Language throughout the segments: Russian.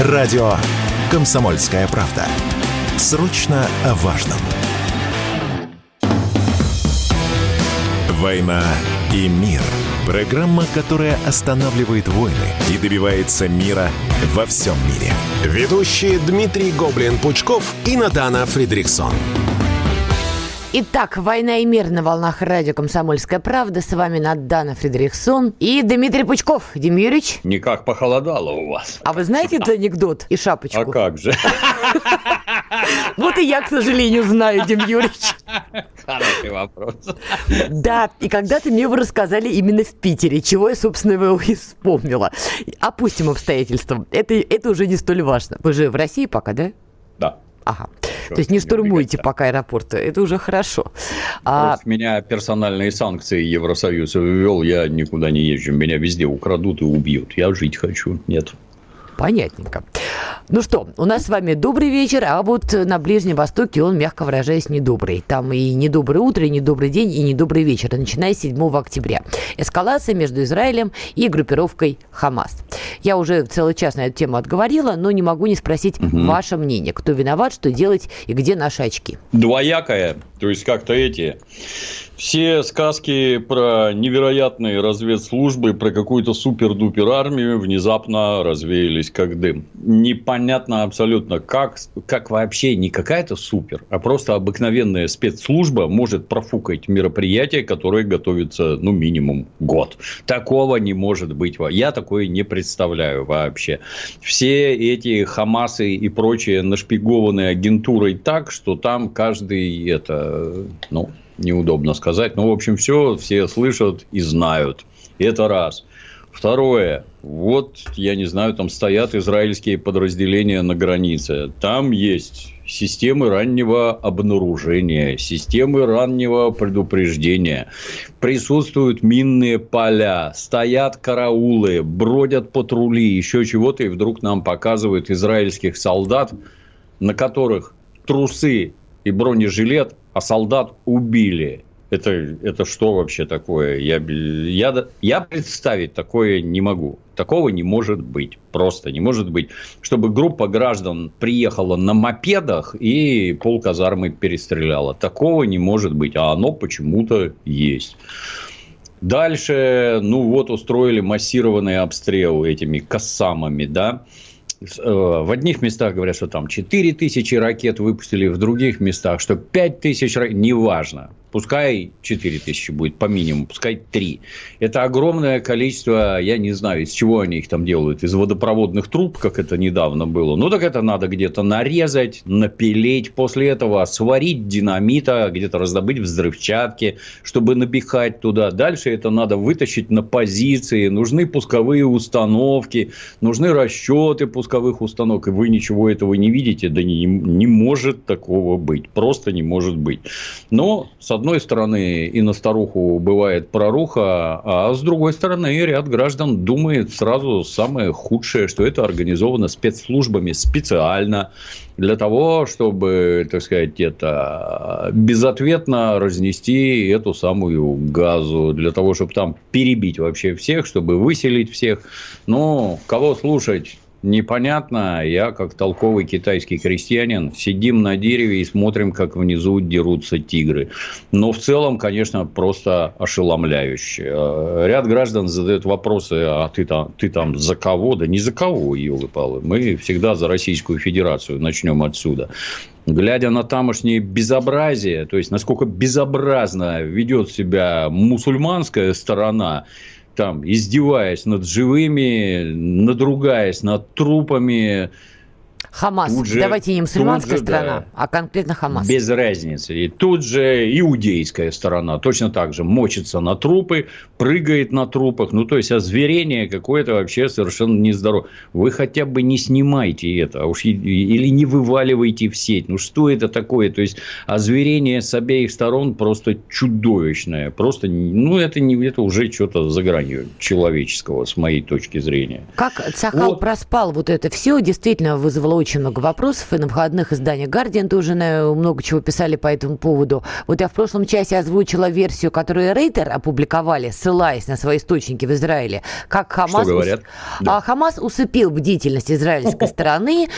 Радио «Комсомольская правда». Срочно о важном. «Война и мир». Программа, которая останавливает войны и добивается мира во всем мире. Ведущие Дмитрий «Гоблин» Пучков и Надана Фридриксон. Итак, «Война и мир» на волнах радио «Комсомольская правда». С вами Надана Фридрихсон и Дмитрий Пучков. Дим Юрьевич. Никак похолодало у вас. А вы знаете этот анекдот и шапочку? А как же. Вот и я, к сожалению, знаю, Дим Юрьевич. Хороший вопрос. Да, и когда-то мне его рассказали именно в Питере, чего я, собственно, его и вспомнила. Опустим обстоятельства. Это уже не столь важно. Вы же в России пока, да? Да. Ага. То есть не штурмуете пока аэропорты, это уже хорошо. Меня персональные санкции Евросоюз ввел, я никуда не езжу, меня везде украдут и убьют. Я жить хочу, нет. Понятненько. Ну что, у нас с вами добрый вечер, а вот на Ближнем Востоке он, мягко выражаясь, недобрый. Там и недоброе утро, и недобрый день, и недобрый вечер, начиная с 7 октября. Эскалация между Израилем и группировкой «Хамас». Я уже целый час на эту тему отговорила, но не могу не спросить ваше мнение. Кто виноват, что делать и где наши очки? Двоякое. То есть, как-то все сказки про невероятные разведслужбы, про какую-то супер-дупер армию внезапно развеялись как дым. Непонятно абсолютно, как вообще не какая-то супер, а просто обыкновенная спецслужба может профукать мероприятие, которое готовится, минимум год. Такого не может быть. Я такое не представляю вообще. Все эти Хамасы и прочие нашпигованные агентурой так, что там каждый неудобно сказать. Но, в общем, все слышат и знают. Это раз. Второе. Я не знаю, там стоят израильские подразделения на границе. Там есть системы раннего обнаружения, системы раннего предупреждения. Присутствуют минные поля, стоят караулы, бродят патрули, еще чего-то. И вдруг нам показывают израильских солдат, на которых трусы и бронежилет, а солдат убили. Это что вообще такое? Я представить такое не могу. Такого не может быть. Просто не может быть. Чтобы группа граждан приехала на мопедах и полказармы перестреляла. Такого не может быть. А оно почему-то есть. Дальше, устроили массированные обстрелы этими кассамами, да. В одних местах говорят, что там 4000 ракет выпустили, в других местах, что 5000 ракет, неважно. Пускай 4000 будет по минимуму, пускай 3. Это огромное количество, я не знаю, из чего они их там делают, из водопроводных труб, как это недавно было. Так это надо где-то нарезать, напилить, после этого сварить динамита, где-то раздобыть взрывчатки, чтобы напихать туда. Дальше это надо вытащить на позиции, нужны пусковые установки, нужны расчеты пусковых установок, и вы ничего этого не видите, да не может такого быть, просто не может быть. Но, с одной стороны, и на старуху бывает проруха, а с другой стороны, ряд граждан думает сразу самое худшее, что это организовано спецслужбами специально для того, чтобы, безответно разнести эту самую газу, для того, чтобы там перебить вообще всех, чтобы выселить всех. Кого слушать? Непонятно, я как толковый китайский крестьянин, сидим на дереве и смотрим, как внизу дерутся тигры. Но в целом, конечно, просто ошеломляюще. Ряд граждан задают вопросы, а ты там за кого? Да не за кого, елы-палы. Мы всегда за Российскую Федерацию, начнем отсюда. Глядя на тамошнее безобразие, то есть, насколько безобразно ведет себя мусульманская сторона, там, издеваясь над живыми, надругаясь над трупами. Хамас. Давайте не мусульманская страна, а конкретно Хамас. Без разницы. И тут же иудейская сторона точно так же мочится на трупы, прыгает на трупах. То есть, озверение какое-то вообще совершенно нездоровое. Вы хотя бы не снимайте это, или не вываливайте в сеть. Что это такое? То есть, озверение с обеих сторон просто чудовищное. Просто, это уже что-то за гранью человеческого, с моей точки зрения. Как ЦАХАЛ проспал это все, действительно вызвало очень много вопросов, и на выходных издание «Гардиан» тоже много чего писали по этому поводу. Вот я в прошлом часе озвучила версию, которую Рейтер опубликовали, ссылаясь на свои источники в Израиле, как Хамас, Хамас усыпил бдительность израильской стороны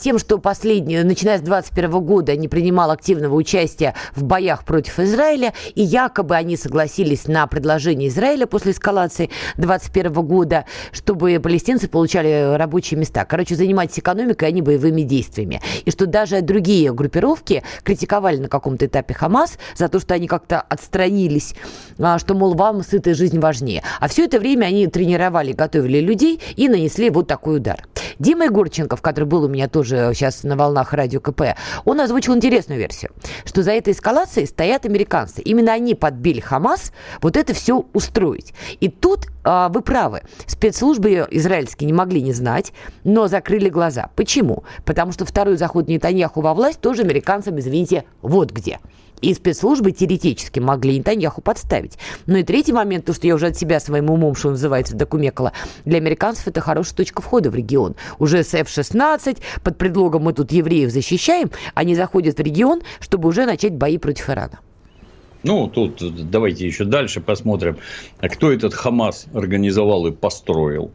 тем, что начиная с 2021 года не принимал активного участия в боях против Израиля, и якобы они согласились на предложение Израиля после эскалации 2021 года, чтобы палестинцы получали рабочие места. Короче, занимайтесь экономикой, а не боевыми действиями. И что даже другие группировки критиковали на каком-то этапе Хамас за то, что они как-то отстранились, что, мол, вам сытая жизнь важнее. А все это время они тренировали, готовили людей и нанесли вот такой удар. Дима Игорченков, который был у меня тоже сейчас на волнах радио КП, он озвучил интересную версию, что за этой эскалацией стоят американцы. Именно они подбили Хамас вот это все устроить. И тут вы правы, спецслужбы израильские не могли не знать, но закрыли глаза. Почему? Потому что второй заход Нетаньяху во власть тоже американцам, извините, вот где. И спецслужбы теоретически могли Нетаньяху подставить. Ну и третий момент, то, что я уже от себя своим умом, что называется, докумекала, для американцев это хорошая точка входа в регион. Уже с F-16, под предлогом «мы тут евреев защищаем», они заходят в регион, чтобы уже начать бои против Ирана. Ну, тут давайте еще дальше посмотрим, кто этот Хамас организовал и построил.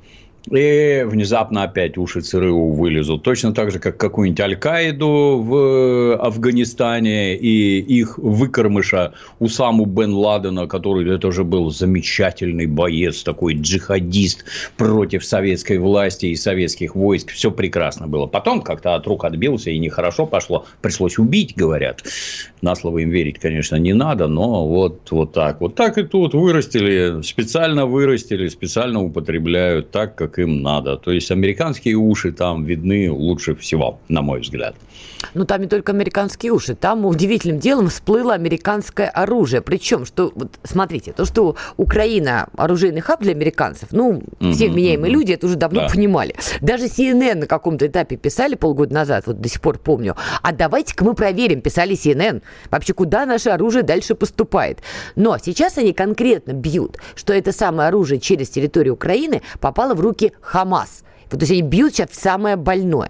И внезапно опять уши ЦРУ вылезут. Точно так же, как какую-нибудь Аль-Каиду в Афганистане и их выкормыша Усаму Бен Ладена, который это же был замечательный боец, такой джихадист против советской власти и советских войск. Все прекрасно было. Потом как-то от рук отбился и нехорошо пошло. Пришлось убить, говорят. На слово им верить, конечно, не надо, но вот так. Вот так и тут вырастили, специально употребляют так, как им надо. То есть, американские уши там видны лучше всего, на мой взгляд. Ну, там не только американские уши. Там удивительным делом всплыло американское оружие. Причем, что, вот, смотрите, то, что Украина оружейный хаб для американцев, все вменяемые люди это уже давно понимали. Даже CNN на каком-то этапе писали полгода назад, вот до сих пор помню, а давайте-ка мы проверим, писали CNN, вообще, куда наше оружие дальше поступает. Но сейчас они конкретно бьют, что это самое оружие через территорию Украины попало в руки Хамас. То есть они бьют сейчас в самое больное.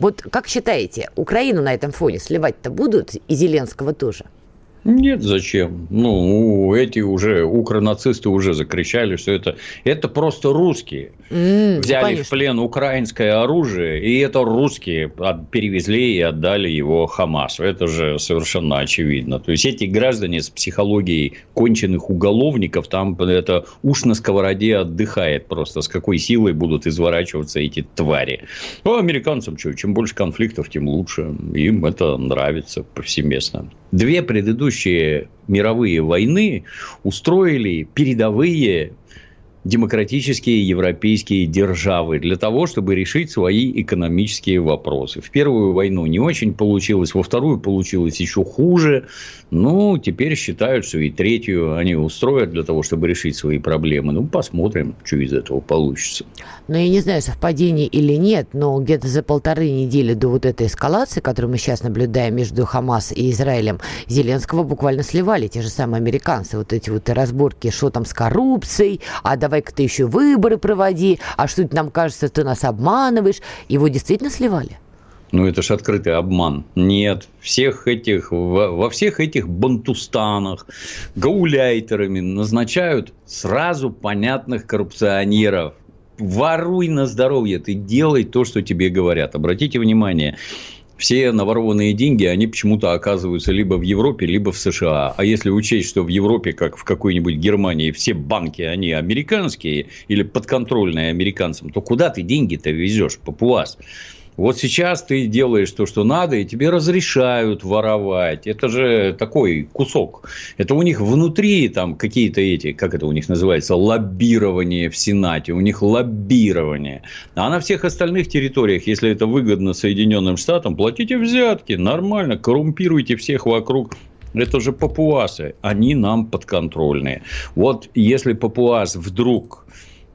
Вот как считаете, Украину на этом фоне сливать-то будут? И Зеленского тоже? Нет, зачем? Укронацисты уже закричали, что это просто русские. Взяли в плен украинское оружие, и это русские перевезли и отдали его Хамасу. Это же совершенно очевидно. То есть, эти граждане с психологией конченых уголовников, там это уж на сковороде отдыхает просто. С какой силой будут изворачиваться эти твари. А американцам что? Чем больше конфликтов, тем лучше. Им это нравится повсеместно. Две предыдущие мировые войны устроили передовые демократические европейские державы для того, чтобы решить свои экономические вопросы. В первую войну не очень получилось, во вторую получилось еще хуже. Теперь считают, что и третью они устроят для того, чтобы решить свои проблемы. Посмотрим, что из этого получится. Я не знаю, совпадение или нет, но где-то за полторы недели до вот этой эскалации, которую мы сейчас наблюдаем между Хамас и Израилем, Зеленского буквально сливали те же самые американцы. Вот эти вот разборки, что там с коррупцией, давай-ка ты еще выборы проводи, а что-то нам кажется, ты нас обманываешь. Его действительно сливали? Это ж открытый обман. Нет, во всех этих бантустанах гауляйтерами назначают сразу понятных коррупционеров. Воруй на здоровье, ты делай то, что тебе говорят. Обратите внимание, все наворованные деньги, они почему-то оказываются либо в Европе, либо в США. А если учесть, что в Европе, как в какой-нибудь Германии, все банки, они американские или подконтрольные американцам, то куда ты деньги-то везешь, папуас? Сейчас ты делаешь то, что надо, и тебе разрешают воровать. Это же такой кусок. Это у них внутри там какие-то как это у них называется, лоббирование в Сенате. У них лоббирование. А на всех остальных территориях, если это выгодно Соединенным Штатам, платите взятки, нормально, коррумпируйте всех вокруг. Это же папуасы. Они нам подконтрольные. Если папуас вдруг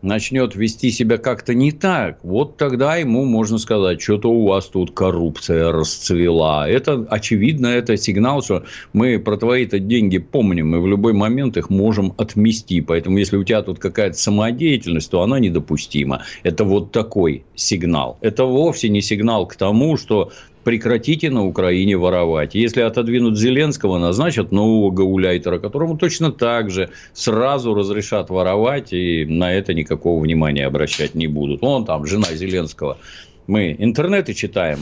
начнет вести себя как-то не так, вот тогда ему можно сказать, что-то у вас тут коррупция расцвела. Это, очевидно, это сигнал, что мы про твои-то деньги помним, и в любой момент их можем отмести. Поэтому, если у тебя тут какая-то самодеятельность, то она недопустима. Это вот такой сигнал. Это вовсе не сигнал к тому, что прекратите на Украине воровать. Если отодвинут Зеленского, назначат нового гауляйтера, которому точно так же сразу разрешат воровать, и на это никакого внимания обращать не будут. Вон там жена Зеленского. Мы интернеты читаем.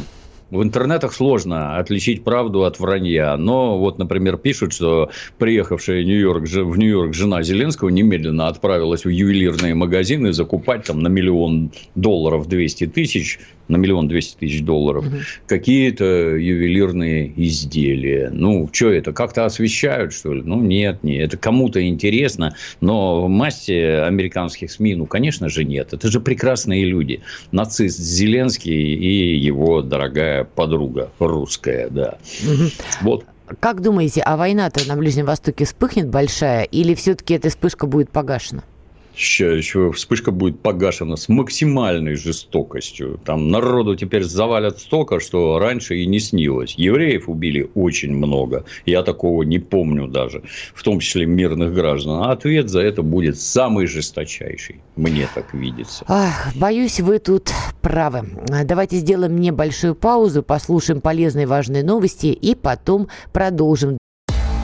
В интернетах сложно отличить правду от вранья. Но вот, например, пишут, что приехавшая в Нью-Йорк жена Зеленского немедленно отправилась в ювелирные магазины закупать там на $1,200,000 какие-то ювелирные изделия. Ну, что это? Как-то освещают, что ли? Ну, нет. Это кому-то интересно. Но в массе американских СМИ, ну, конечно же, нет. Это же прекрасные люди. Нацист Зеленский и его дорогая подруга русская, да. Вот. Как думаете, а война-то на Ближнем Востоке вспыхнет большая, или все-таки эта вспышка будет погашена? Еще вспышка будет погашена с максимальной жестокостью. Там народу теперь завалят столько, что раньше и не снилось. Евреев убили очень много. Я такого не помню даже. В том числе мирных граждан. А ответ за это будет самый жесточайший. Мне так видится. Ах, боюсь, вы тут правы. Давайте сделаем небольшую паузу, послушаем полезные важные новости и потом продолжим.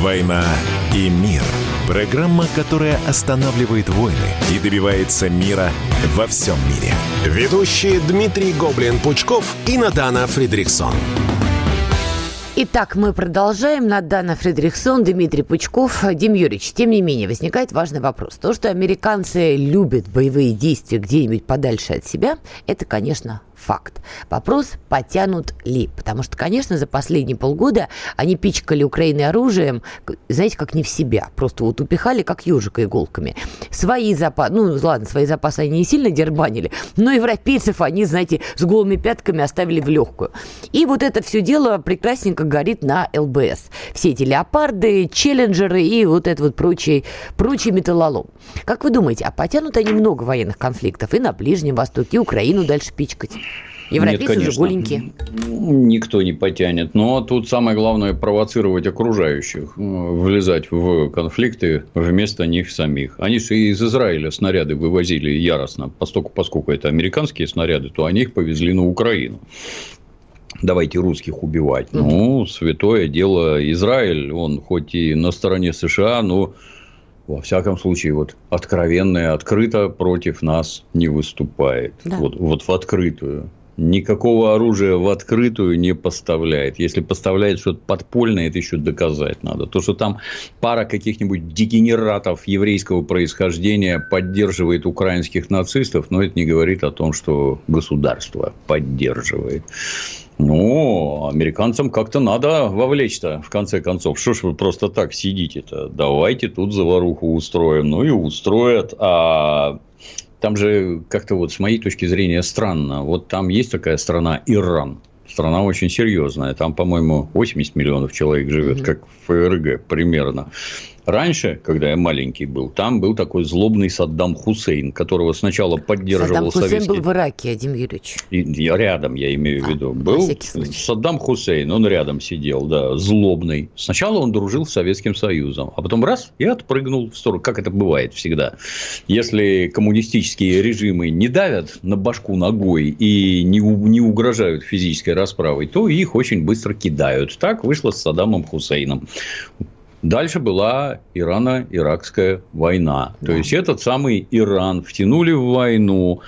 «Война и мир» – программа, которая останавливает войны и добивается мира во всем мире. Ведущие Дмитрий «Гоблин» Пучков и Надана Фридриксон. Итак, мы продолжаем. Надана Фридриксон, Дмитрий Пучков. Дим Юрьевич, тем не менее, возникает важный вопрос. То, что американцы любят боевые действия где-нибудь подальше от себя, это, конечно, факт. Вопрос, потянут ли. Потому что, конечно, за последние полгода они пичкали Украину оружием, знаете, как не в себя. Просто вот упихали, как ежика иголками. Свои запасы, ну ладно, свои запасы они не сильно дербанили, но европейцев они, знаете, с голыми пятками оставили в легкую. И вот это все дело прекрасненько горит на ЛБС. Все эти леопарды, челленджеры и вот это вот прочий металлолом. Как вы думаете, а потянут они много военных конфликтов и на Ближнем Востоке, и Украину дальше пичкать? Европейцы же голенькие. Никто не потянет. Но тут самое главное провоцировать окружающих, влезать в конфликты вместо них самих. Они же из Израиля снаряды вывозили яростно. Поскольку это американские снаряды, то они их повезли на Украину. Давайте русских убивать. Ну, святое дело, Израиль, он хоть и на стороне США, но... Во всяком случае, вот откровенно и открыто против нас не выступает. Да. Вот в открытую. Никакого оружия в открытую не поставляет. Если поставляет что-то подпольное, это еще доказать надо. То, что там пара каких-нибудь дегенератов еврейского происхождения поддерживает украинских нацистов, но это не говорит о том, что государство поддерживает. Ну, американцам как-то надо вовлечь-то, в конце концов. Что ж вы просто так сидите-то? Давайте тут заваруху устроим. Ну, и устроят. А там же как-то вот с моей точки зрения странно. Вот там есть такая страна Иран. Страна очень серьезная. Там, по-моему, 80 миллионов человек живет, как в ФРГ примерно. Раньше, когда я маленький был, там был такой злобный Саддам Хусейн, которого сначала поддерживал Советский... Саддам Хусейн был в Ираке, Дим Юрьевич. Рядом, я имею в виду. Был Саддам Хусейн, он рядом сидел, да, злобный. Сначала он дружил с Советским Союзом, а потом раз и отпрыгнул в сторону, как это бывает всегда. Если коммунистические режимы не давят на башку ногой и не угрожают физической расправой, то их очень быстро кидают. Так вышло с Саддамом Хусейном. Дальше была Ирано-Иракская война. Да. То есть, этот самый Иран втянули в войну.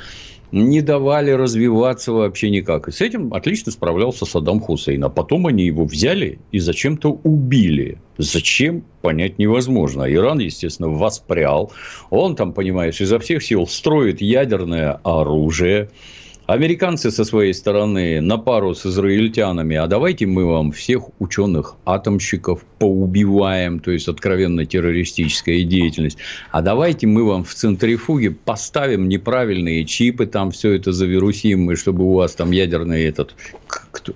не давали развиваться вообще никак. И с этим отлично справлялся Саддам Хусейн. А потом они его взяли и зачем-то убили. Зачем, понять невозможно. Иран, естественно, воспрял. Он там, понимаешь, изо всех сил строит ядерное оружие. Американцы со своей стороны на пару с израильтянами, а давайте мы вам всех ученых-атомщиков поубиваем, то есть откровенно террористическая деятельность, а давайте мы вам в центрифуге поставим неправильные чипы, там все это завирусим, и чтобы у вас там ядерный этот,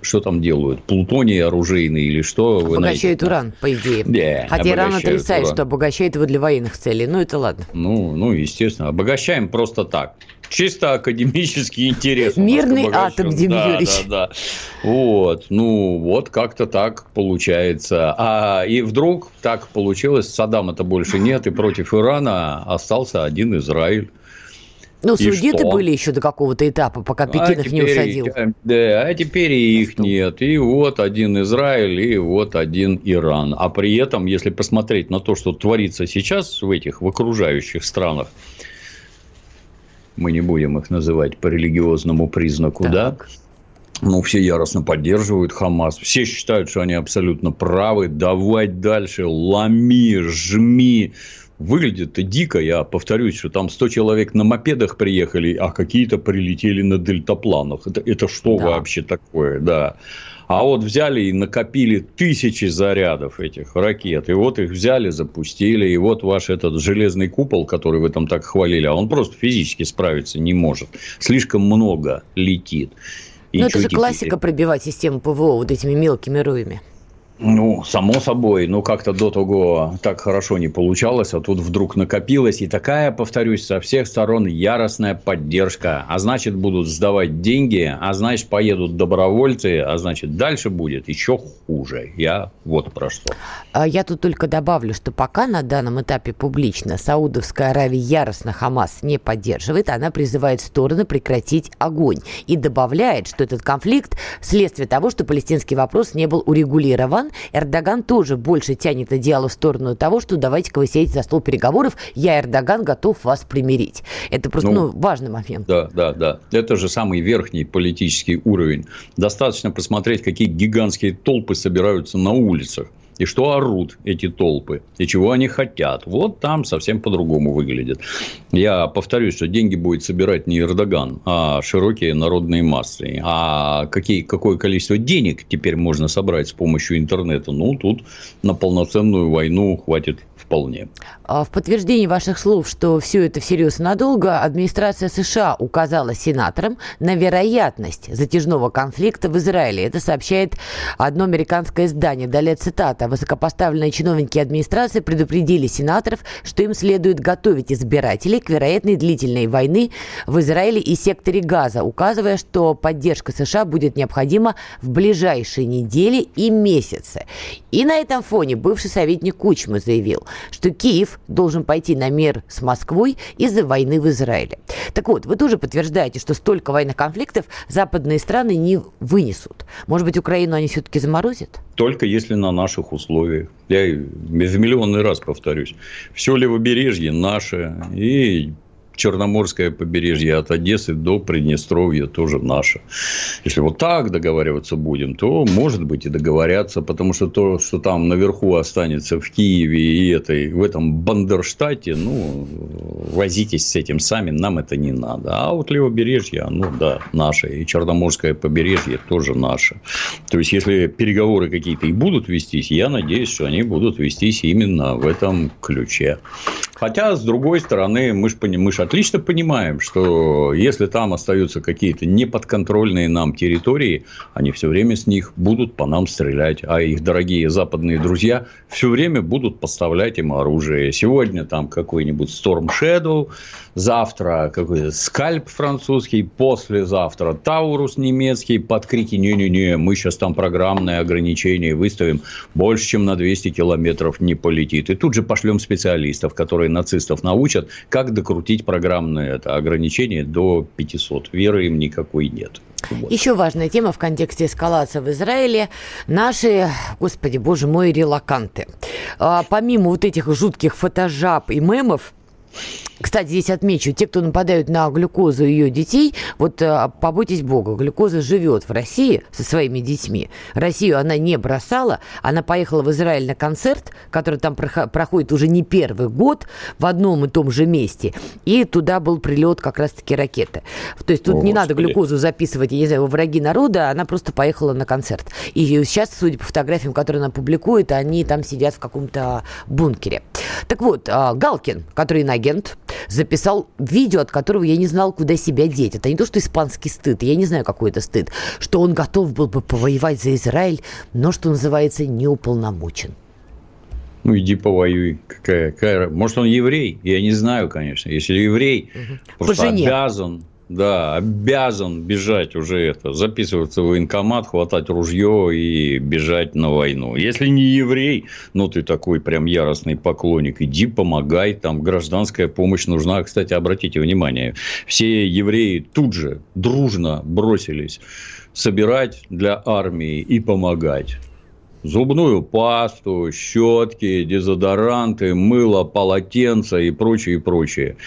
что там делают, плутоний оружейный или что? Обогащают уран, по идее. Yeah, хотя Иран отрицает, уран, что обогащает его для военных целей, ну это ладно. Ну, естественно, обогащаем просто так. Чисто академический интерес. Мирный атом, Дим Юрьевич. Да. Вот как-то так получается. И вдруг так получилось, Саддама-то больше нет, и против Ирана остался один Израиль. Судиты были еще до какого-то этапа, пока Пекин их не усадил. Теперь и их нет. И вот один Израиль, и вот один Иран. А при этом, если посмотреть на то, что творится сейчас в окружающих странах, мы не будем их называть по религиозному признаку, все яростно поддерживают Хамас, все считают, что они абсолютно правы, давай дальше, ломи, жми. Выглядит-то дико, я повторюсь, что там 100 человек на мопедах приехали, а какие-то прилетели на дельтапланах. Это что вообще такое, А вот взяли и накопили тысячи зарядов этих ракет. И вот их взяли, запустили. И вот ваш этот железный купол, который вы там так хвалили, а он просто физически справиться не может. Слишком много летит. Но это же классика пробивать систему ПВО вот этими мелкими руями. Само собой, как-то до того так хорошо не получалось, а тут вдруг накопилось, и такая, повторюсь, со всех сторон яростная поддержка, а значит, будут сдавать деньги, а значит, поедут добровольцы, а значит, дальше будет еще хуже, я вот про что. Я тут только добавлю, что пока на данном этапе публично Саудовская Аравия яростно Хамас не поддерживает, она призывает стороны прекратить огонь и добавляет, что этот конфликт следствие того, что палестинский вопрос не был урегулирован. Эрдоган тоже больше тянет идеалы в сторону того, что давайте-ка вы сядете за стол переговоров, я, Эрдоган, готов вас примирить. Это просто важный момент. Да. Это же самый верхний политический уровень. Достаточно посмотреть, какие гигантские толпы собираются на улицах. И что орут эти толпы, и чего они хотят. Вот там совсем по-другому выглядит. Я повторюсь, что деньги будет собирать не Эрдоган, а широкие народные массы. А какое количество денег теперь можно собрать с помощью интернета? Тут на полноценную войну хватит вполне. В подтверждение ваших слов, что все это всерьез и надолго, администрация США указала сенаторам на вероятность затяжного конфликта в Израиле. Это сообщает одно американское издание. Далее цитата. Высокопоставленные чиновники администрации предупредили сенаторов, что им следует готовить избирателей к вероятной длительной войны в Израиле и секторе Газа, указывая, что поддержка США будет необходима в ближайшие недели и месяцы. И на этом фоне бывший советник Кучма заявил, что Киев должен пойти на мир с Москвой из-за войны в Израиле. Так вот, вы тоже подтверждаете, что столько военных конфликтов западные страны не вынесут. Может быть, Украину они все-таки заморозят? Только если на наших условиях. Я в миллионный раз повторюсь. Все левобережье наше, и Черноморское побережье от Одессы до Приднестровья тоже наше. Если вот так договариваться будем, то, может быть, и договорятся, потому что то, что там наверху останется в Киеве и в этом Бандерштате, возитесь с этим сами, нам это не надо. А вот левобережье, наше, и Черноморское побережье тоже наше. То есть, если переговоры какие-то и будут вестись, я надеюсь, что они будут вестись именно в этом ключе. Хотя, с другой стороны, мы же отлично понимаем, что если там остаются какие-то неподконтрольные нам территории, они все время с них будут по нам стрелять. А их дорогие западные друзья все время будут поставлять им оружие. Сегодня там какой-нибудь Storm Shadow, завтра какой-то скальп французский, послезавтра Таурус немецкий под крики «не-не-не, мы сейчас там программное ограничение выставим, больше чем на 200 километров не полетит». И тут же пошлем специалистов, которые нацистов научат, как докрутить программное ограничение до 500. Веры им никакой нет. Вот. Еще важная тема в контексте эскалации в Израиле. Наши, господи, боже мой, релоканты. Помимо вот этих жутких фотожаб и мемов, Кстати, здесь отмечу, те, кто нападают на глюкозу и ее детей, вот побойтесь Бога, глюкоза живет в России со своими детьми. Россию она не бросала, она поехала в Израиль на концерт, который там проходит уже не первый год в одном и том же месте, и туда был прилет как раз-таки ракеты. То есть тут не надо глюкозу записывать, я не знаю, во враги народа, она просто поехала на концерт. И сейчас, судя по фотографиям, которые она публикует, они там сидят в каком-то бункере. Так вот, Галкин, который иноагент, записал видео, от которого я не знал, куда себя деть. Это не то, что испанский стыд, я не знаю, какой это стыд, что он готов был бы повоевать за Израиль, но, что называется, не уполномочен. Ну, иди повоюй. Какая... Может, он еврей? Я не знаю, конечно. Если еврей, просто обязан... Да, обязан бежать уже это, записываться в военкомат, хватать ружье и бежать на войну. Если не еврей, ну, ты такой прям яростный поклонник, иди, помогай, там гражданская помощь нужна. Кстати, обратите внимание, все евреи тут же дружно бросились собирать для армии и помогать. Зубную пасту, щетки, дезодоранты, мыло, полотенца и прочее, прочее.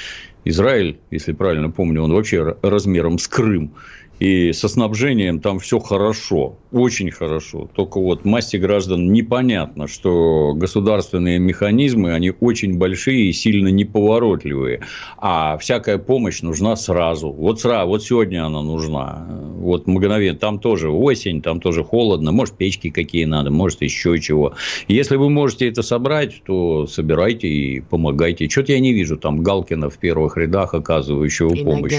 Израиль, если правильно помню, он вообще размером с Крым. И со снабжением там все хорошо, очень хорошо. Только вот массе граждан непонятно, что государственные механизмы, они очень большие и сильно неповоротливые. А всякая помощь нужна сразу. Вот сразу, вот сегодня она нужна. Вот мгновенно. Там тоже осень, там тоже холодно. Может, печки какие надо, может, еще чего. Если вы можете это собрать, то собирайте и помогайте. Что-то я не вижу там Галкина в первых рядах, оказывающего помощь.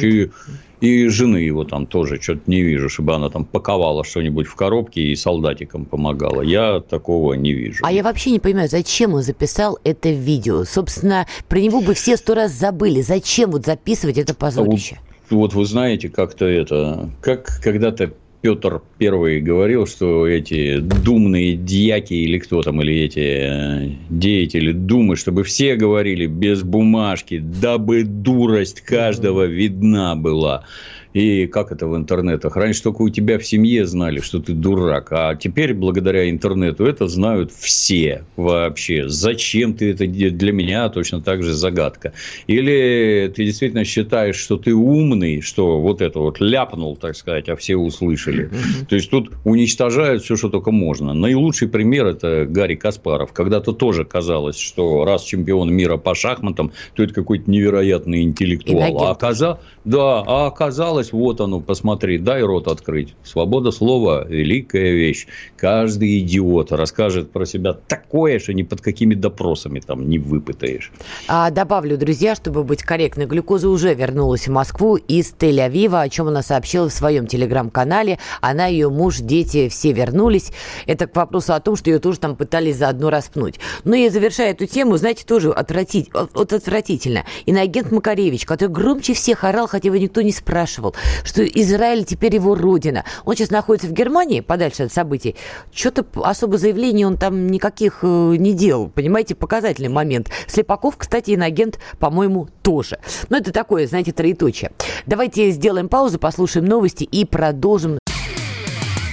И жены его там тоже что-то не вижу, чтобы она там паковала что-нибудь в коробке и солдатикам помогала. Я такого не вижу. А я вообще не понимаю, зачем он записал это видео? Собственно, про него бы все 100 раз забыли. Зачем вот записывать это позорище? Вот вы знаете, как-то это... Как когда-то Петр Первый говорил, что эти думные дьяки или кто там, или эти деятели думы, чтобы все говорили без бумажки, дабы дурость каждого видна была. И как это в интернетах? Раньше только у тебя в семье знали, что ты дурак. А теперь, благодаря интернету, это знают все вообще. Зачем ты это? Для меня точно так же загадка. Или ты действительно считаешь, что ты умный, что вот это вот ляпнул, так сказать, а все услышали. То есть, тут уничтожают все, что только можно. Наилучший пример – это Гарри Каспаров. Когда-то тоже казалось, что раз чемпион мира по шахматам, то это какой-то невероятный интеллектуал. А оказалось, вот оно, посмотри, дай рот открыть. Свобода слова – великая вещь. Каждый идиот расскажет про себя такое, что ни под какими допросами там не выпытаешь. Добавлю, друзья, чтобы быть корректной, глюкоза уже вернулась в Москву из Тель-Авива, о чем она сообщила в своем телеграм-канале. Она, ее муж, дети все вернулись. Это к вопросу о том, что ее тоже там пытались заодно распнуть. Но я завершаю эту тему, знаете, тоже отвратительно. Иноагент Макаревич, который громче всех орал, хотя его никто не спрашивал, что Израиль теперь его родина. Он сейчас находится в Германии, подальше от событий. Что-то особо заявлений он там никаких не делал. Понимаете, показательный момент. Слепаков, кстати, иноагент, по-моему, тоже. Но это такое, знаете, троеточие. Давайте сделаем паузу, послушаем новости и продолжим.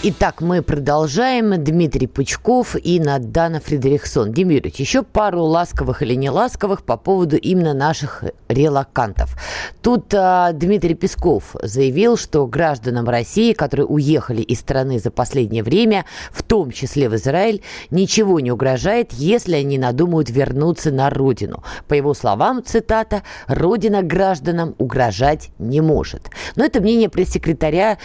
Итак, мы продолжаем. Дмитрий Пучков и Надана Фридрихсон. Дим Юрьевич, еще пару ласковых или не ласковых по поводу именно наших релокантов. Тут Дмитрий Песков заявил, что гражданам России, которые уехали из страны за последнее время, в том числе в Израиль, ничего не угрожает, если они надумают вернуться на родину. По его словам, цитата, «Родина гражданам угрожать не может». Но это мнение пресс-секретаря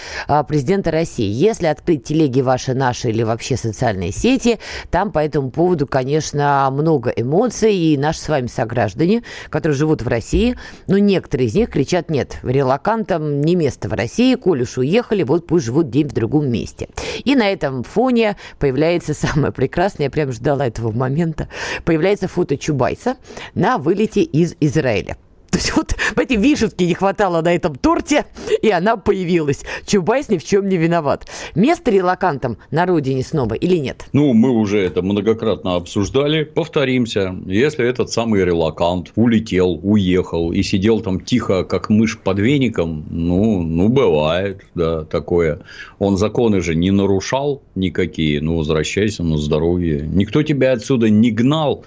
президента России. Если открыть открыть телеги «Ваши, наши» или вообще социальные сети. Там по этому поводу, конечно, много эмоций. И наши с вами сограждане, которые живут в России, но некоторые из них кричат: нет, релокантам не место в России, коль уж уехали, вот пусть живут день в другом месте. И на этом фоне появляется самое прекрасное, я прям ждала этого момента, появляется фото Чубайса на вылете из Израиля. То есть вот эти вишенки не хватало на этом торте, и она появилась. Чубайс ни в чем не виноват. Место релокантам на родине снова или нет? Ну, мы уже это многократно обсуждали. Повторимся. Если этот самый релокант улетел, уехал и сидел там тихо, как мышь под веником, ну бывает, да, такое. Он законы же не нарушал никакие. Ну, возвращайся на здоровье. Никто тебя отсюда не гнал.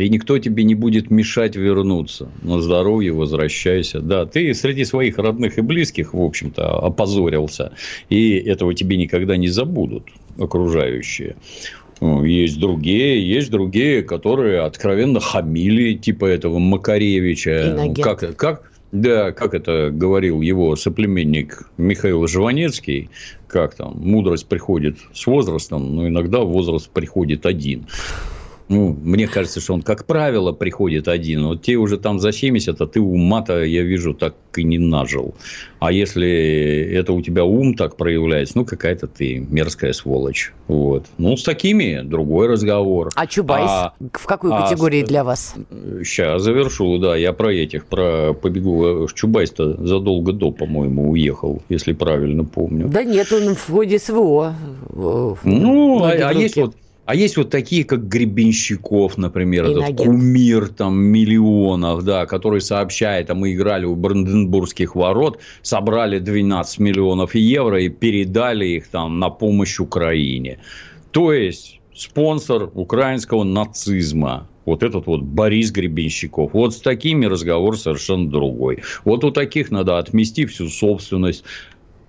И никто тебе не будет мешать вернуться. На здоровье возвращайся. Да, ты среди своих родных и близких, в общем-то, опозорился. И этого тебе никогда не забудут окружающие. Есть другие, которые откровенно хамили, типа этого Макаревича. Как это говорил его соплеменник Михаил Жванецкий, как там, мудрость приходит с возрастом, но иногда возраст приходит один. Мне кажется, что он, как правило, приходит один. Вот тебе уже там за 70, а ты ума-то, я вижу, так и не нажил. А если это у тебя ум так проявляется, какая-то ты мерзкая сволочь. Вот. С такими другой разговор. А Чубайс в какой категории для вас? Сейчас завершу, да. Я про побегу. Чубайс-то задолго до, по-моему, уехал, если правильно помню. Да нет, он в ходе СВО. А есть вот такие, как Гребенщиков, например, этот кумир там, миллионов, да, который сообщает, а мы играли у Бранденбургских ворот, собрали 12 миллионов евро и передали их там на помощь Украине. То есть спонсор украинского нацизма. Вот этот вот Борис Гребенщиков. Вот с такими разговор совершенно другой. Вот у таких надо отмести всю собственность.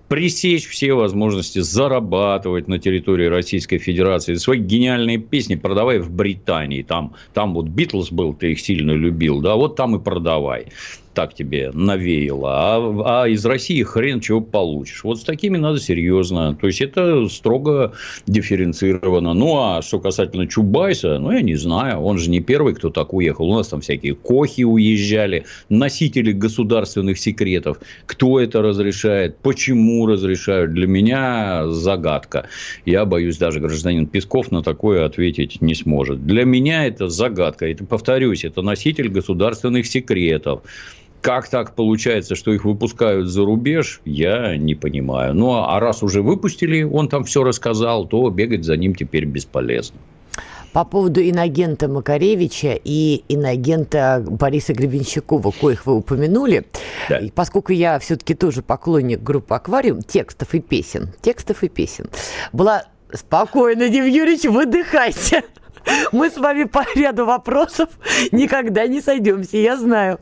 Пресечь все возможности зарабатывать на территории Российской Федерации. Свои гениальные песни продавай в Британии. Там вот Битлз был, ты их сильно любил. Да, вот там и продавай. Так тебе навеяло. А из России хрен чего получишь. Вот с такими надо серьезно. То есть, это строго дифференцировано. А что касательно Чубайса, я не знаю. Он же не первый, кто так уехал. У нас там всякие кохи уезжали. Носители государственных секретов. Кто это разрешает? Почему разрешают? Для меня загадка. Я боюсь, даже гражданин Песков на такое ответить не сможет. Для меня это загадка. Это, повторюсь, это носитель государственных секретов. Как так получается, что их выпускают за рубеж, я не понимаю. А раз уже выпустили, он там все рассказал, то бегать за ним теперь бесполезно. По поводу инагента Макаревича и инагента Бориса Гребенщикова, коих вы упомянули, да. И поскольку я все-таки тоже поклонник группы «Аквариум», текстов и песен, была... Спокойно, Дим Юрьевич, выдыхайте. Мы с вами по ряду вопросов никогда не сойдемся, я знаю.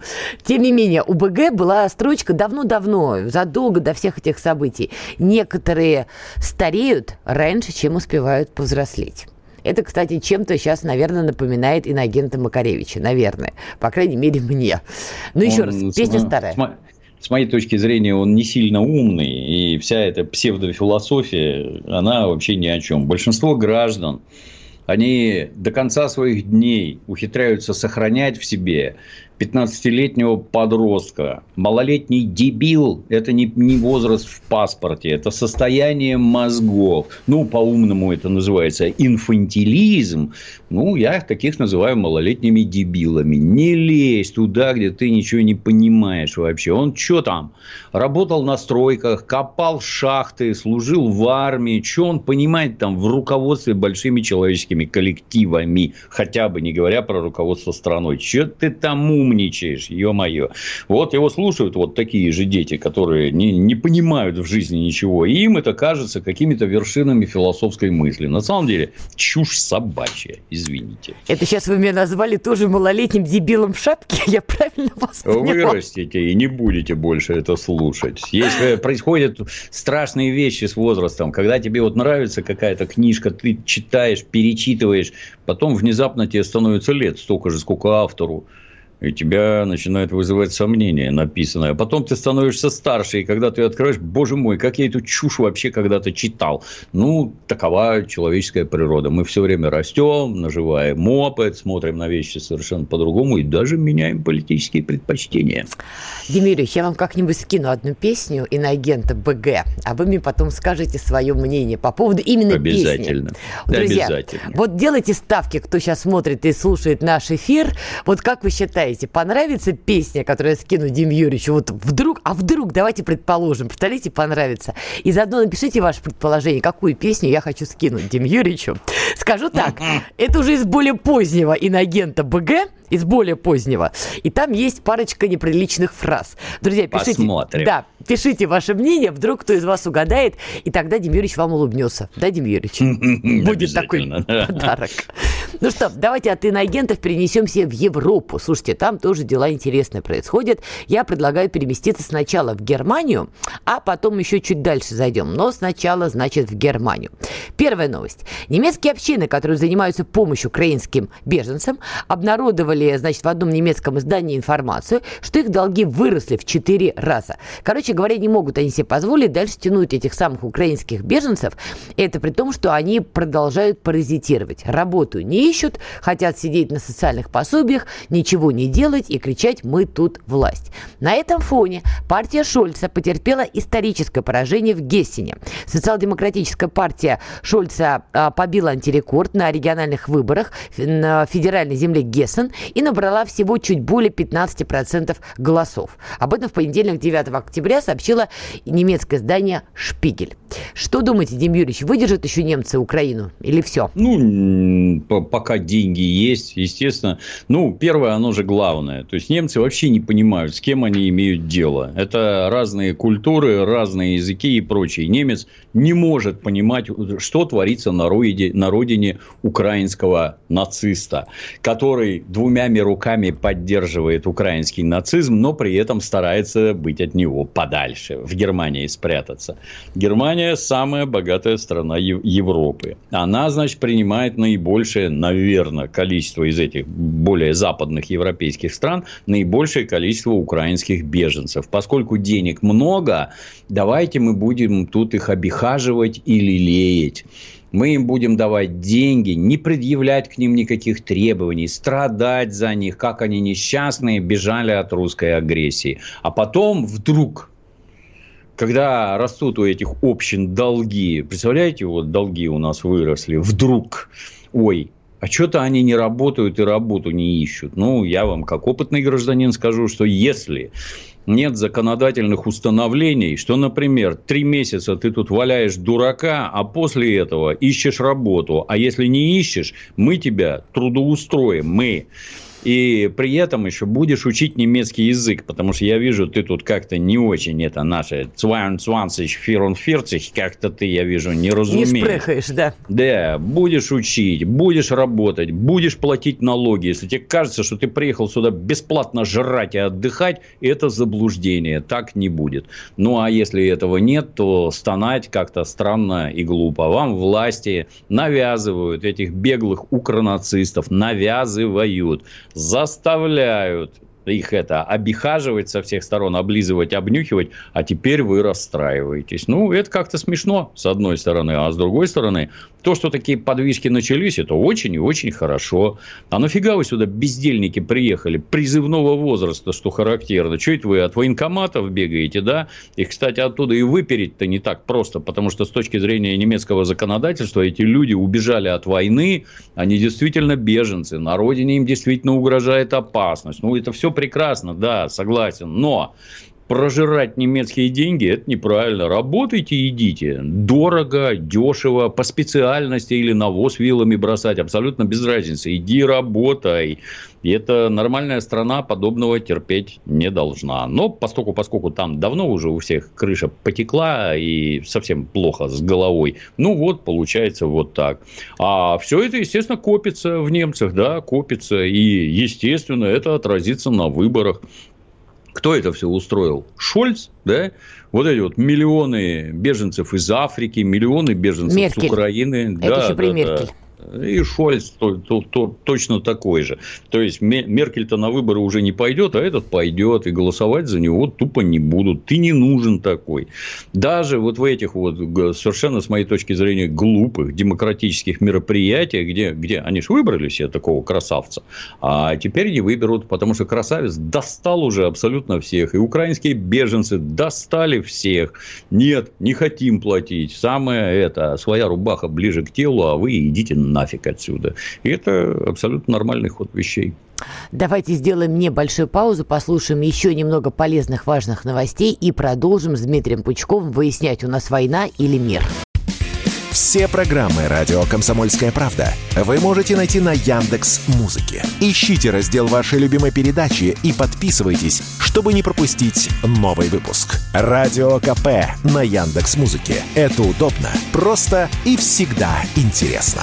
Тем не менее, у БГ была строчка давно-давно, задолго до всех этих событий. Некоторые стареют раньше, чем успевают повзрослеть. Это, кстати, чем-то сейчас, наверное, напоминает инагента Макаревича, наверное. По крайней мере, мне. Еще раз, песня старая. С моей точки зрения, он не сильно умный, и вся эта псевдофилософия, она вообще ни о чем. Большинство граждан, они до конца своих дней ухитряются сохранять в себе 15-летнего подростка. Малолетний дебил – это не возраст в паспорте, это состояние мозгов. По-умному это называется инфантилизм. Я таких называю малолетними дебилами. Не лезь туда, где ты ничего не понимаешь вообще. Он что там? Работал на стройках, копал шахты, служил в армии. Что он понимает там в руководстве большими человеческими коллективами? Хотя бы не говоря про руководство страной. Что ты там умничаешь, ё-моё. Вот его слушают вот такие же дети, которые не понимают в жизни ничего. И им это кажется какими-то вершинами философской мысли. На самом деле, чушь собачья, извините. Это сейчас вы меня назвали тоже малолетним дебилом в шапке? Я правильно вас поняла? Вырастите и не будете больше это слушать. Если происходят страшные вещи с возрастом, когда тебе вот нравится какая-то книжка, ты читаешь, перечитываешь, потом внезапно тебе становится лет столько же, сколько автору. и тебя начинает вызывать сомнения написанное. А потом ты становишься старше, и когда ты открываешь, боже мой, как я эту чушь вообще когда-то читал. Ну, такова человеческая природа. Мы все время растем, наживаем опыт, смотрим на вещи совершенно по-другому и даже меняем политические предпочтения. Дима Юрьевич, я вам как-нибудь скину одну песню «Иноагента БГ», а вы мне потом скажете свое мнение по поводу именно обязательно. Песни. Друзья, обязательно. Вот делайте ставки, кто сейчас смотрит и слушает наш эфир. Вот как вы считаете, понравится песня, которую я скину Диме Юрьевичу? Вот вдруг, давайте предположим, представляете, понравится. И заодно напишите ваше предположение, какую песню я хочу скинуть Диме Юрьевичу. Скажу так, это уже из более позднего «Иноагента БГ», из более позднего. И там есть парочка неприличных фраз. Друзья, пишите. Посмотрим. Да, пишите ваше мнение, вдруг кто из вас угадает, и тогда Дим Юрьевич вам улыбнется. Да, Дим Юрьевич? Будет такой подарок. Ну что, давайте от иноагентов перенесемся в Европу. Слушайте, там тоже дела интересные происходят. Я предлагаю переместиться сначала в Германию, а потом еще чуть дальше зайдем. Но сначала, значит, в Германию. Первая новость. Немецкие общины, которые занимаются помощью украинским беженцам, обнародовали, значит, в одном немецком издании информацию, что их долги выросли в 4 раза. Короче говоря, не могут они себе позволить дальше тянуть этих самых украинских беженцев. Это при том, что они продолжают паразитировать. Работу не ищут, хотят сидеть на социальных пособиях, ничего не делать и кричать «Мы тут власть». На этом фоне партия Шольца потерпела историческое поражение в Гессене. Социал-демократическая партия Шольца побила антирекорд на региональных выборах на федеральной земле Гессен и набрала всего чуть более 15% голосов. Об этом в понедельник, 9 октября, сообщило немецкое издание «Шпигель». Что думаете, Дим Юрьевич, выдержат еще немцы Украину или все? Ну, пока деньги есть, естественно. Ну, первое, оно же главное. То есть, немцы вообще не понимают, с кем они имеют дело. Это разные культуры, разные языки и прочее. Немец не может понимать, что творится на родине украинского нациста, который двумя руками поддерживает украинский нацизм, но при этом старается быть от него подальше, в Германии спрятаться. Германия самая богатая страна Европы. Она, значит, принимает наибольшее, наверное, количество из этих более западных европейских стран, наибольшее количество украинских беженцев. Поскольку денег много, давайте мы будем тут их обихаживать и лелеять. Мы им будем давать деньги, не предъявлять к ним никаких требований, страдать за них, как они несчастные бежали от русской агрессии. А потом вдруг, когда растут у этих общин долги, представляете, вот долги у нас выросли, вдруг, ой, а что-то они не работают и работу не ищут. Ну, я вам как опытный гражданин скажу, что если нет законодательных установлений, что, например, 3 месяца ты тут валяешь дурака, а после этого ищешь работу. А если не ищешь, мы тебя трудоустроим, мы. И при этом еще будешь учить немецкий язык, потому что я вижу, ты тут как-то не очень, это наше 22, 44, как-то ты, я вижу, не разумеешь. Не шпрыхаешь, да. Да, будешь учить, будешь работать, будешь платить налоги. Если тебе кажется, что ты приехал сюда бесплатно жрать и отдыхать, это заблуждение, так не будет. Ну, а если этого нет, то стонать как-то странно и глупо. Вам власти навязывают этих беглых укронацистов, навязывают. Заставляют их это обихаживать со всех сторон, облизывать, обнюхивать, а теперь вы расстраиваетесь. Ну, это как-то смешно, с одной стороны. А с другой стороны, то, что такие подвижки начались, это очень и очень хорошо. А нафига вы сюда, бездельники, приехали? Призывного возраста, что характерно. Чё это вы от военкоматов бегаете, да? Их, кстати, оттуда и выпереть-то не так просто, потому что с точки зрения немецкого законодательства эти люди убежали от войны, они действительно беженцы, на родине им действительно угрожает опасность. Ну, это все прекрасно, да, согласен, но прожирать немецкие деньги – это неправильно. Работайте, идите. Дорого, дешево, по специальности или навоз вилами бросать. Абсолютно без разницы. Иди работай. И это нормальная страна подобного терпеть не должна. Но поскольку там давно уже у всех крыша потекла и совсем плохо с головой, ну вот, получается вот так. А все это, естественно, копится в немцах, да, копится. И, естественно, это отразится на выборах. Кто это все устроил? Шольц, да? Вот эти вот миллионы беженцев из Африки, миллионы беженцев Меркель. С Украины. Это да, еще при Меркель. И Шольц точно такой же. То есть, Меркель-то на выборы уже не пойдет, а этот пойдет. И голосовать за него тупо не будут. Ты не нужен такой. Даже вот в этих вот совершенно, с моей точки зрения, глупых демократических мероприятиях, где они же выбрали себе такого красавца, а теперь не выберут, потому что красавец достал уже абсолютно всех. И украинские беженцы достали всех. Нет, не хотим платить. Самое это, своя рубаха ближе к телу, а вы идите нафиг отсюда. И это абсолютно нормальный ход вещей. Давайте сделаем небольшую паузу, послушаем еще немного полезных, важных новостей и продолжим с Дмитрием Пучковым выяснять, у нас война или мир. Все программы «Радио Комсомольская правда» вы можете найти на Яндекс.Музыке. Ищите раздел вашей любимой передачи и подписывайтесь, чтобы не пропустить новый выпуск. «Радио КП» на Яндекс.Музыке. Это удобно, просто и всегда интересно.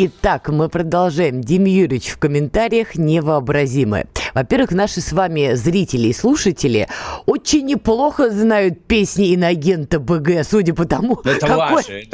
Итак, мы продолжаем. Дим Юрьевич, в комментариях невообразимое. Во-первых, наши с вами зрители и слушатели очень неплохо знают песни иноагента БГ, судя по тому, это ваше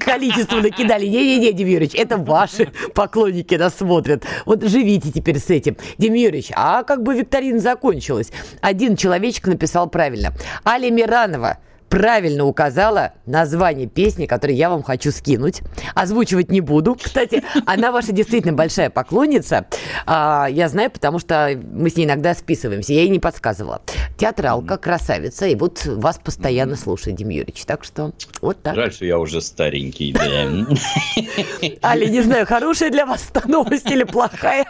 количество накидали. Не-не-не, Дим Юрьевич, это ваши поклонники нас смотрят. Вот живите теперь с этим. Дим Юрьевич, а как бы викторина закончилась? Один человечек написал правильно. Али Миранова правильно указала название песни, которую я вам хочу скинуть. Озвучивать не буду. Кстати, она ваша действительно большая поклонница. Я знаю, потому что мы с ней иногда списываемся. Я ей не подсказывала. Театралка, красавица. И вот вас постоянно слушает, Дим Юрьевич. Так что вот так. Жаль, что я уже старенький. Аля, не знаю, хорошая для вас новость или плохая.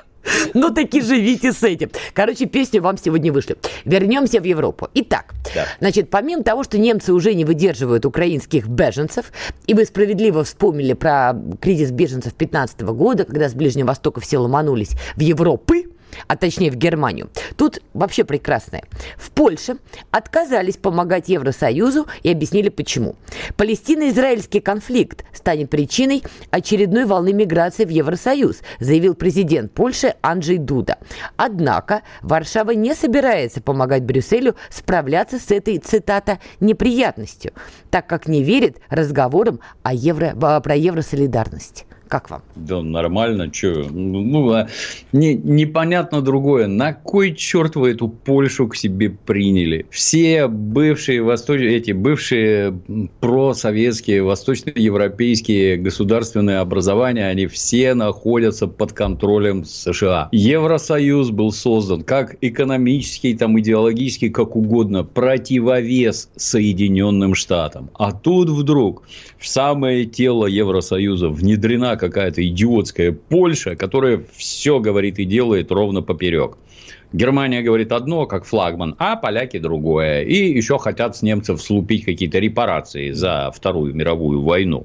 Ну, таки живите с этим. Короче, песню вам сегодня вышли. Вернемся в Европу. Итак, да. Значит, помимо того, что немцы уже не выдерживают украинских беженцев, и вы справедливо вспомнили про кризис беженцев 2015 года, когда с Ближнего Востока все ломанулись в Европу, а точнее в Германию. Тут вообще прекрасное. В Польше отказались помогать Евросоюзу и объяснили почему. Палестино-израильский конфликт станет причиной очередной волны миграции в Евросоюз, заявил президент Польши Анджей Дуда. Однако Варшава не собирается помогать Брюсселю справляться с этой, цитата, неприятностью, так как не верит разговорам о про евросолидарность. Как вам? Да нормально, что? Ну, непонятно другое. На кой черт вы эту Польшу к себе приняли? Все бывшие эти бывшие просоветские, восточноевропейские государственные образования, они все находятся под контролем США. Евросоюз был создан как экономический, там, идеологический, как угодно, противовес Соединенным Штатам. А тут вдруг в самое тело Евросоюза внедрена какая-то идиотская Польша, которая все говорит и делает ровно поперек. Германия говорит одно, как флагман, а поляки другое. И еще хотят с немцев слупить какие-то репарации за Вторую мировую войну.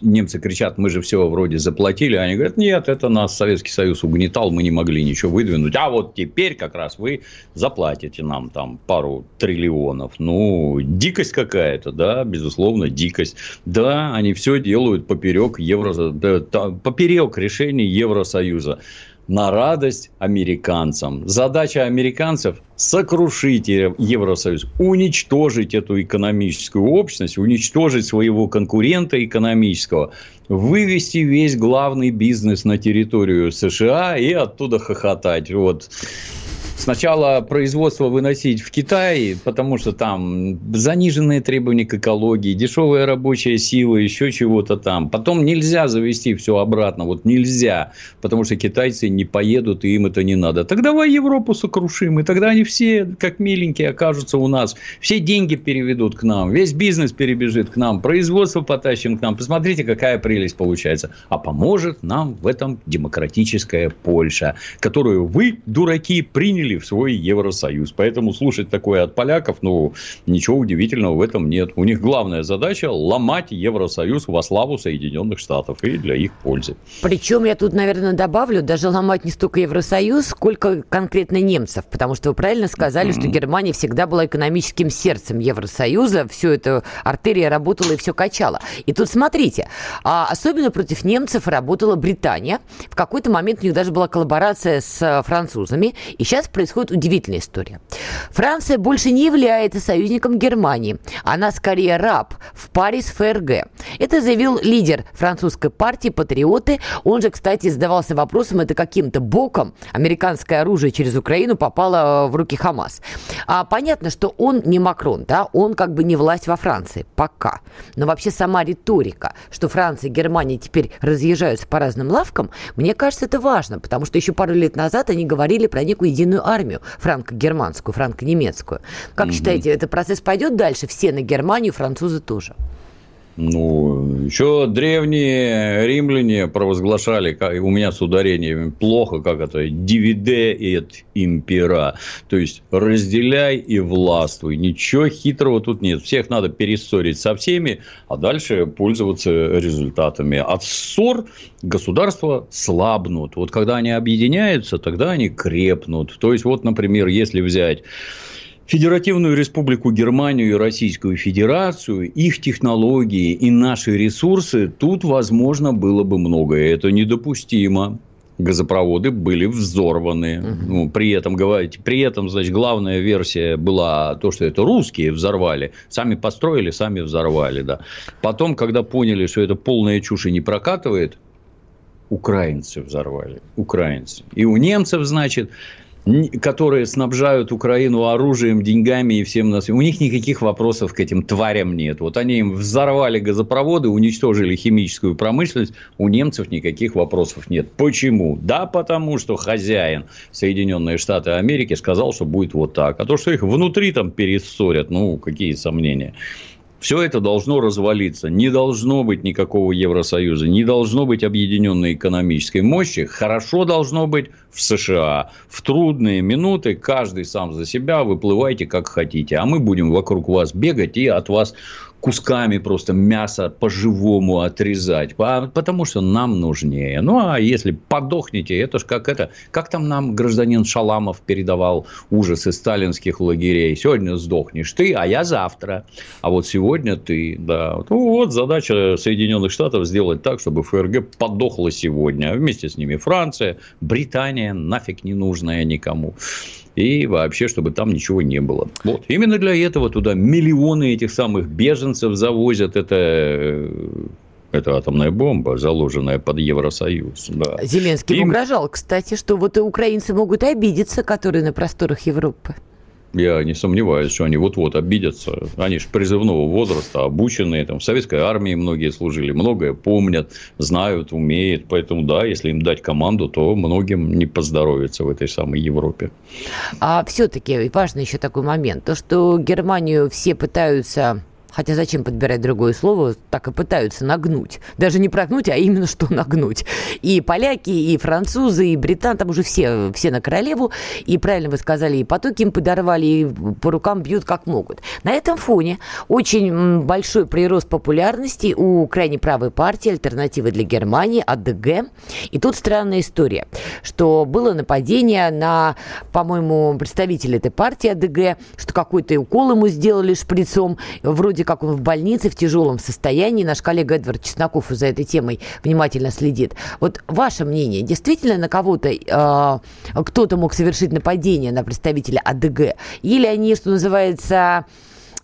Немцы кричат, мы же все вроде заплатили. Они говорят, нет, это нас Советский Союз угнетал, мы не могли ничего выдвинуть. А вот теперь как раз вы заплатите нам там пару триллионов. Ну, дикость какая-то, да, безусловно, дикость. Да, они все делают поперек решений Евросоюза. На радость американцам. Задача американцев – сокрушить Евросоюз, уничтожить эту экономическую общность, уничтожить своего конкурента экономического, вывести весь главный бизнес на территорию США и оттуда хохотать. Вот. Сначала производство выносить в Китай, потому что там заниженные требования к экологии, дешевая рабочая сила, еще чего-то там. Потом нельзя завести все обратно, вот нельзя, потому что китайцы не поедут, и им это не надо. Так давай Европу сокрушим, и тогда они все, как миленькие, окажутся у нас. Все деньги переведут к нам, весь бизнес перебежит к нам, производство потащим к нам. Посмотрите, какая прелесть получается. А поможет нам в этом демократическая Польша, которую вы, дураки, приняли вступили в свой Евросоюз. Поэтому слушать такое от поляков, ну, ничего удивительного в этом нет. У них главная задача – ломать Евросоюз во славу Соединенных Штатов и для их пользы. Причем я тут, наверное, добавлю, даже ломать не столько Евросоюз, сколько конкретно немцев. Потому что вы правильно сказали, что Германия всегда была экономическим сердцем Евросоюза. Все это артерия работала и все качало. И тут смотрите, особенно против немцев работала Британия. В какой-то момент у них даже была коллаборация с французами. И сейчас происходит удивительная история. Франция больше не является союзником Германии. Она скорее раб в паре с ФРГ. Это заявил лидер французской партии «Патриоты». Он же, кстати, задавался вопросом, это каким-то боком американское оружие через Украину попало в руки Хамас. Понятно, что он не Макрон, да, он как бы не власть во Франции пока. Но вообще сама риторика, что Франция и Германия теперь разъезжаются по разным лавкам, мне кажется, это важно, потому что еще пару лет назад они говорили про некую единую армию, франко-германскую, франко-немецкую. Как считаете, этот процесс пойдет дальше? Все на Германию, французы тоже. Ну, еще древние римляне провозглашали, как, у меня с ударением плохо, как это, «Divide et impera», то есть разделяй и властвуй, ничего хитрого тут нет, всех надо перессорить со всеми, а дальше пользоваться результатами. От ссор государства слабнут, вот когда они объединяются, тогда они крепнут, то есть, вот, например, если взять Федеративную Республику Германию и Российскую Федерацию, их технологии и наши ресурсы, тут, возможно, было бы многое. Это недопустимо. Газопроводы были взорваны. Ну, при этом, значит, главная версия была то, что это русские взорвали. Сами построили, сами взорвали. Да. Потом, когда поняли, что это полная чушь и не прокатывает, украинцы взорвали. Украинцы. И у немцев, значит, которые снабжают Украину оружием, деньгами и всем нас. У них никаких вопросов к этим тварям нет. Вот они им взорвали газопроводы, уничтожили химическую промышленность. У немцев никаких вопросов нет. Почему? Да, потому что хозяин Соединенные Штаты Америки сказал, что будет вот так. А то, что их внутри там перессорят, ну, какие сомнения. Все это должно развалиться. Не должно быть никакого Евросоюза. Не должно быть объединенной экономической мощи. Хорошо должно быть в США. В трудные минуты каждый сам за себя. Выплывайте как хотите. А мы будем вокруг вас бегать и от вас кусками просто мясо по-живому отрезать. Потому что нам нужнее. Ну, а если подохнете, это ж как это... Как там нам гражданин Шаламов передавал ужасы сталинских лагерей? Сегодня сдохнешь ты, а я завтра. А вот сегодня ты, да. Ну, вот задача Соединенных Штатов сделать так, чтобы ФРГ подохла сегодня. А вместе с ними Франция, Британия, нафиг не нужная никому. И вообще, чтобы там ничего не было. Вот. Именно для этого туда миллионы этих самых беженцев завозят. Это атомная бомба, заложенная под Евросоюз. Да. Зеленский угрожал, кстати, что вот и украинцы могут обидеться, которые на просторах Европы. Я не сомневаюсь, что они вот-вот обидятся. Они же призывного возраста, обученные. Там, в советской армии многие служили. Многое помнят, знают, умеют. Поэтому, да, если им дать команду, то многим не поздоровится в этой самой Европе. А все-таки важный еще такой момент. То, что Германию все пытаются... Хотя зачем подбирать другое слово, так и пытаются нагнуть. Даже не прогнуть, а именно что нагнуть. И поляки, и французы, и британцы, там уже все на королеву. И правильно вы сказали, и потоки им подорвали, и по рукам бьют как могут. На этом фоне очень большой прирост популярности у крайне правой партии «Альтернативы для Германии», АДГ. И тут странная история, что было нападение на, по-моему, представителя этой партии АДГ, что какой-то укол ему сделали шприцом, вроде как он в больнице в тяжелом состоянии. Наш коллега Эдвард Чесноков за этой темой внимательно следит. Вот ваше мнение, действительно на кого-то кто-то мог совершить нападение на представителя АДГ? Или они, что называется,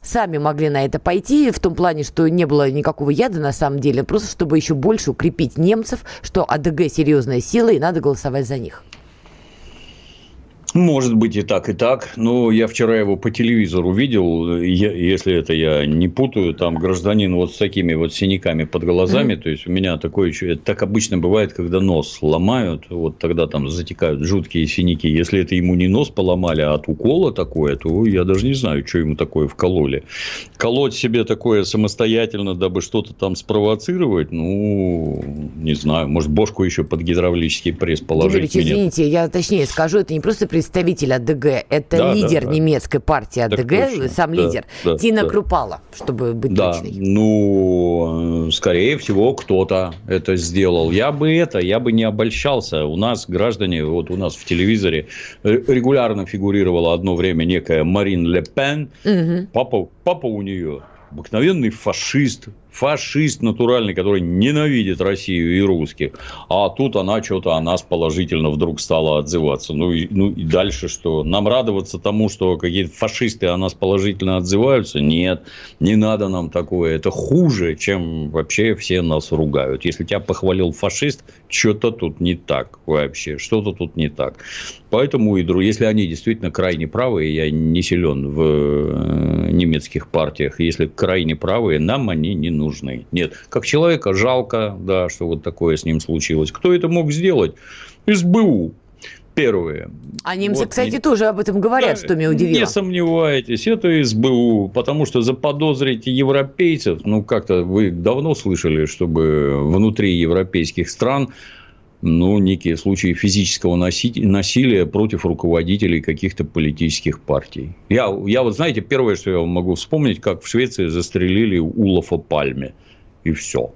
сами могли на это пойти, в том плане, что не было никакого яда на самом деле, просто чтобы еще больше укрепить немцев, что АДГ серьезная сила и надо голосовать за них? Может быть, и так, и так. Но я вчера его по телевизору видел. Если это я не путаю, там гражданин вот с такими вот синяками под глазами. То есть, у меня такое... Так обычно бывает, когда нос ломают. Вот тогда там затекают жуткие синяки. Если это ему не нос поломали, а от укола такое, то я даже не знаю, что ему такое вкололи. Колоть себе такое самостоятельно, дабы что-то там спровоцировать, ну, не знаю. Может, бошку еще под гидравлический пресс положить. Дмитрий, извините, я точнее скажу, это не просто пресс представитель АДГ, это лидер немецкой партии АДГ, сам лидер, Тина Крупала, чтобы быть точной. Ну, скорее всего, кто-то это сделал. Я бы не обольщался. У нас граждане, вот у нас в телевизоре регулярно фигурировала одно время некая Марин Ле Пен. Угу. Папа у нее обыкновенный фашист. Фашист натуральный, который ненавидит Россию и русских. А тут она что-то о нас положительно вдруг стала отзываться. Ну и дальше что? Нам радоваться тому, что какие-то фашисты о нас положительно отзываются? Нет, не надо нам такое. Это хуже, чем вообще все нас ругают. Если тебя похвалил фашист, что-то тут не так вообще. Что-то тут не так. Поэтому, если они действительно крайне правые, я не силен в немецких партиях, если крайне правые, нам они не нужны. Нет, как человека жалко, да, что вот такое с ним случилось. Кто это мог сделать? СБУ. Первые. А немцы, вот, кстати, тоже об этом говорят, что меня удивило. Не сомневайтесь, это СБУ, потому что заподозрить европейцев, ну, как-то вы давно слышали, чтобы внутри европейских стран, ну, некие случаи физического насилия против руководителей каких-то политических партий. Я вот, знаете, первое, что я могу вспомнить, как в Швеции застрелили Улафа Пальме. И все.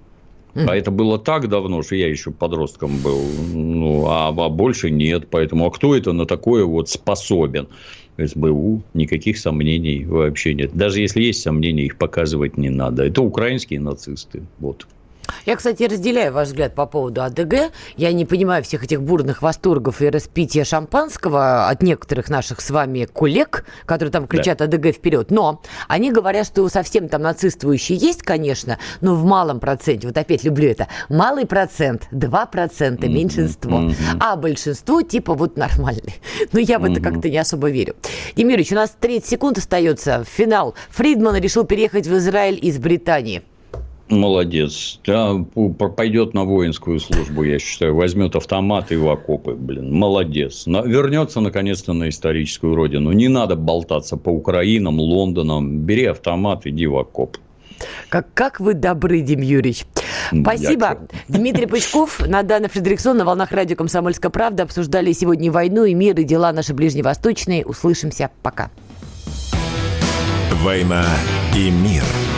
А это было так давно, что я еще подростком был. Ну, а больше нет. Поэтому, а кто это на такое вот способен? СБУ, никаких сомнений вообще нет. Даже если есть сомнения, их показывать не надо. Это украинские нацисты. Вот. Я, кстати, разделяю ваш взгляд по поводу АДГ. Я не понимаю всех этих бурных восторгов и распития шампанского от некоторых наших с вами коллег, которые там кричат АДГ вперед. Но они говорят, что совсем там нацистствующие есть, конечно, но в малом проценте. Вот опять люблю это. Малый процент, 2% меньшинство. А большинство типа вот нормальные. Но я в это как-то не особо верю. Дмитрий Юрьевич, у нас 30 секунд остается. Финал. Фридман решил переехать в Израиль из Британии. Молодец. Да, пойдет на воинскую службу, я считаю. Возьмет автомат и в окопы. Блин, молодец. Вернется, наконец-то, на историческую родину. Не надо болтаться по Украинам, Лондонам. Бери автомат, иди в окоп. Как вы добры, Дим Юрьевич. Спасибо. Дмитрий Пучков, Надана Фридриксон на волнах радио «Комсомольская правда». Обсуждали сегодня войну и мир, и дела наши ближневосточные. Услышимся. Пока. «Война и мир».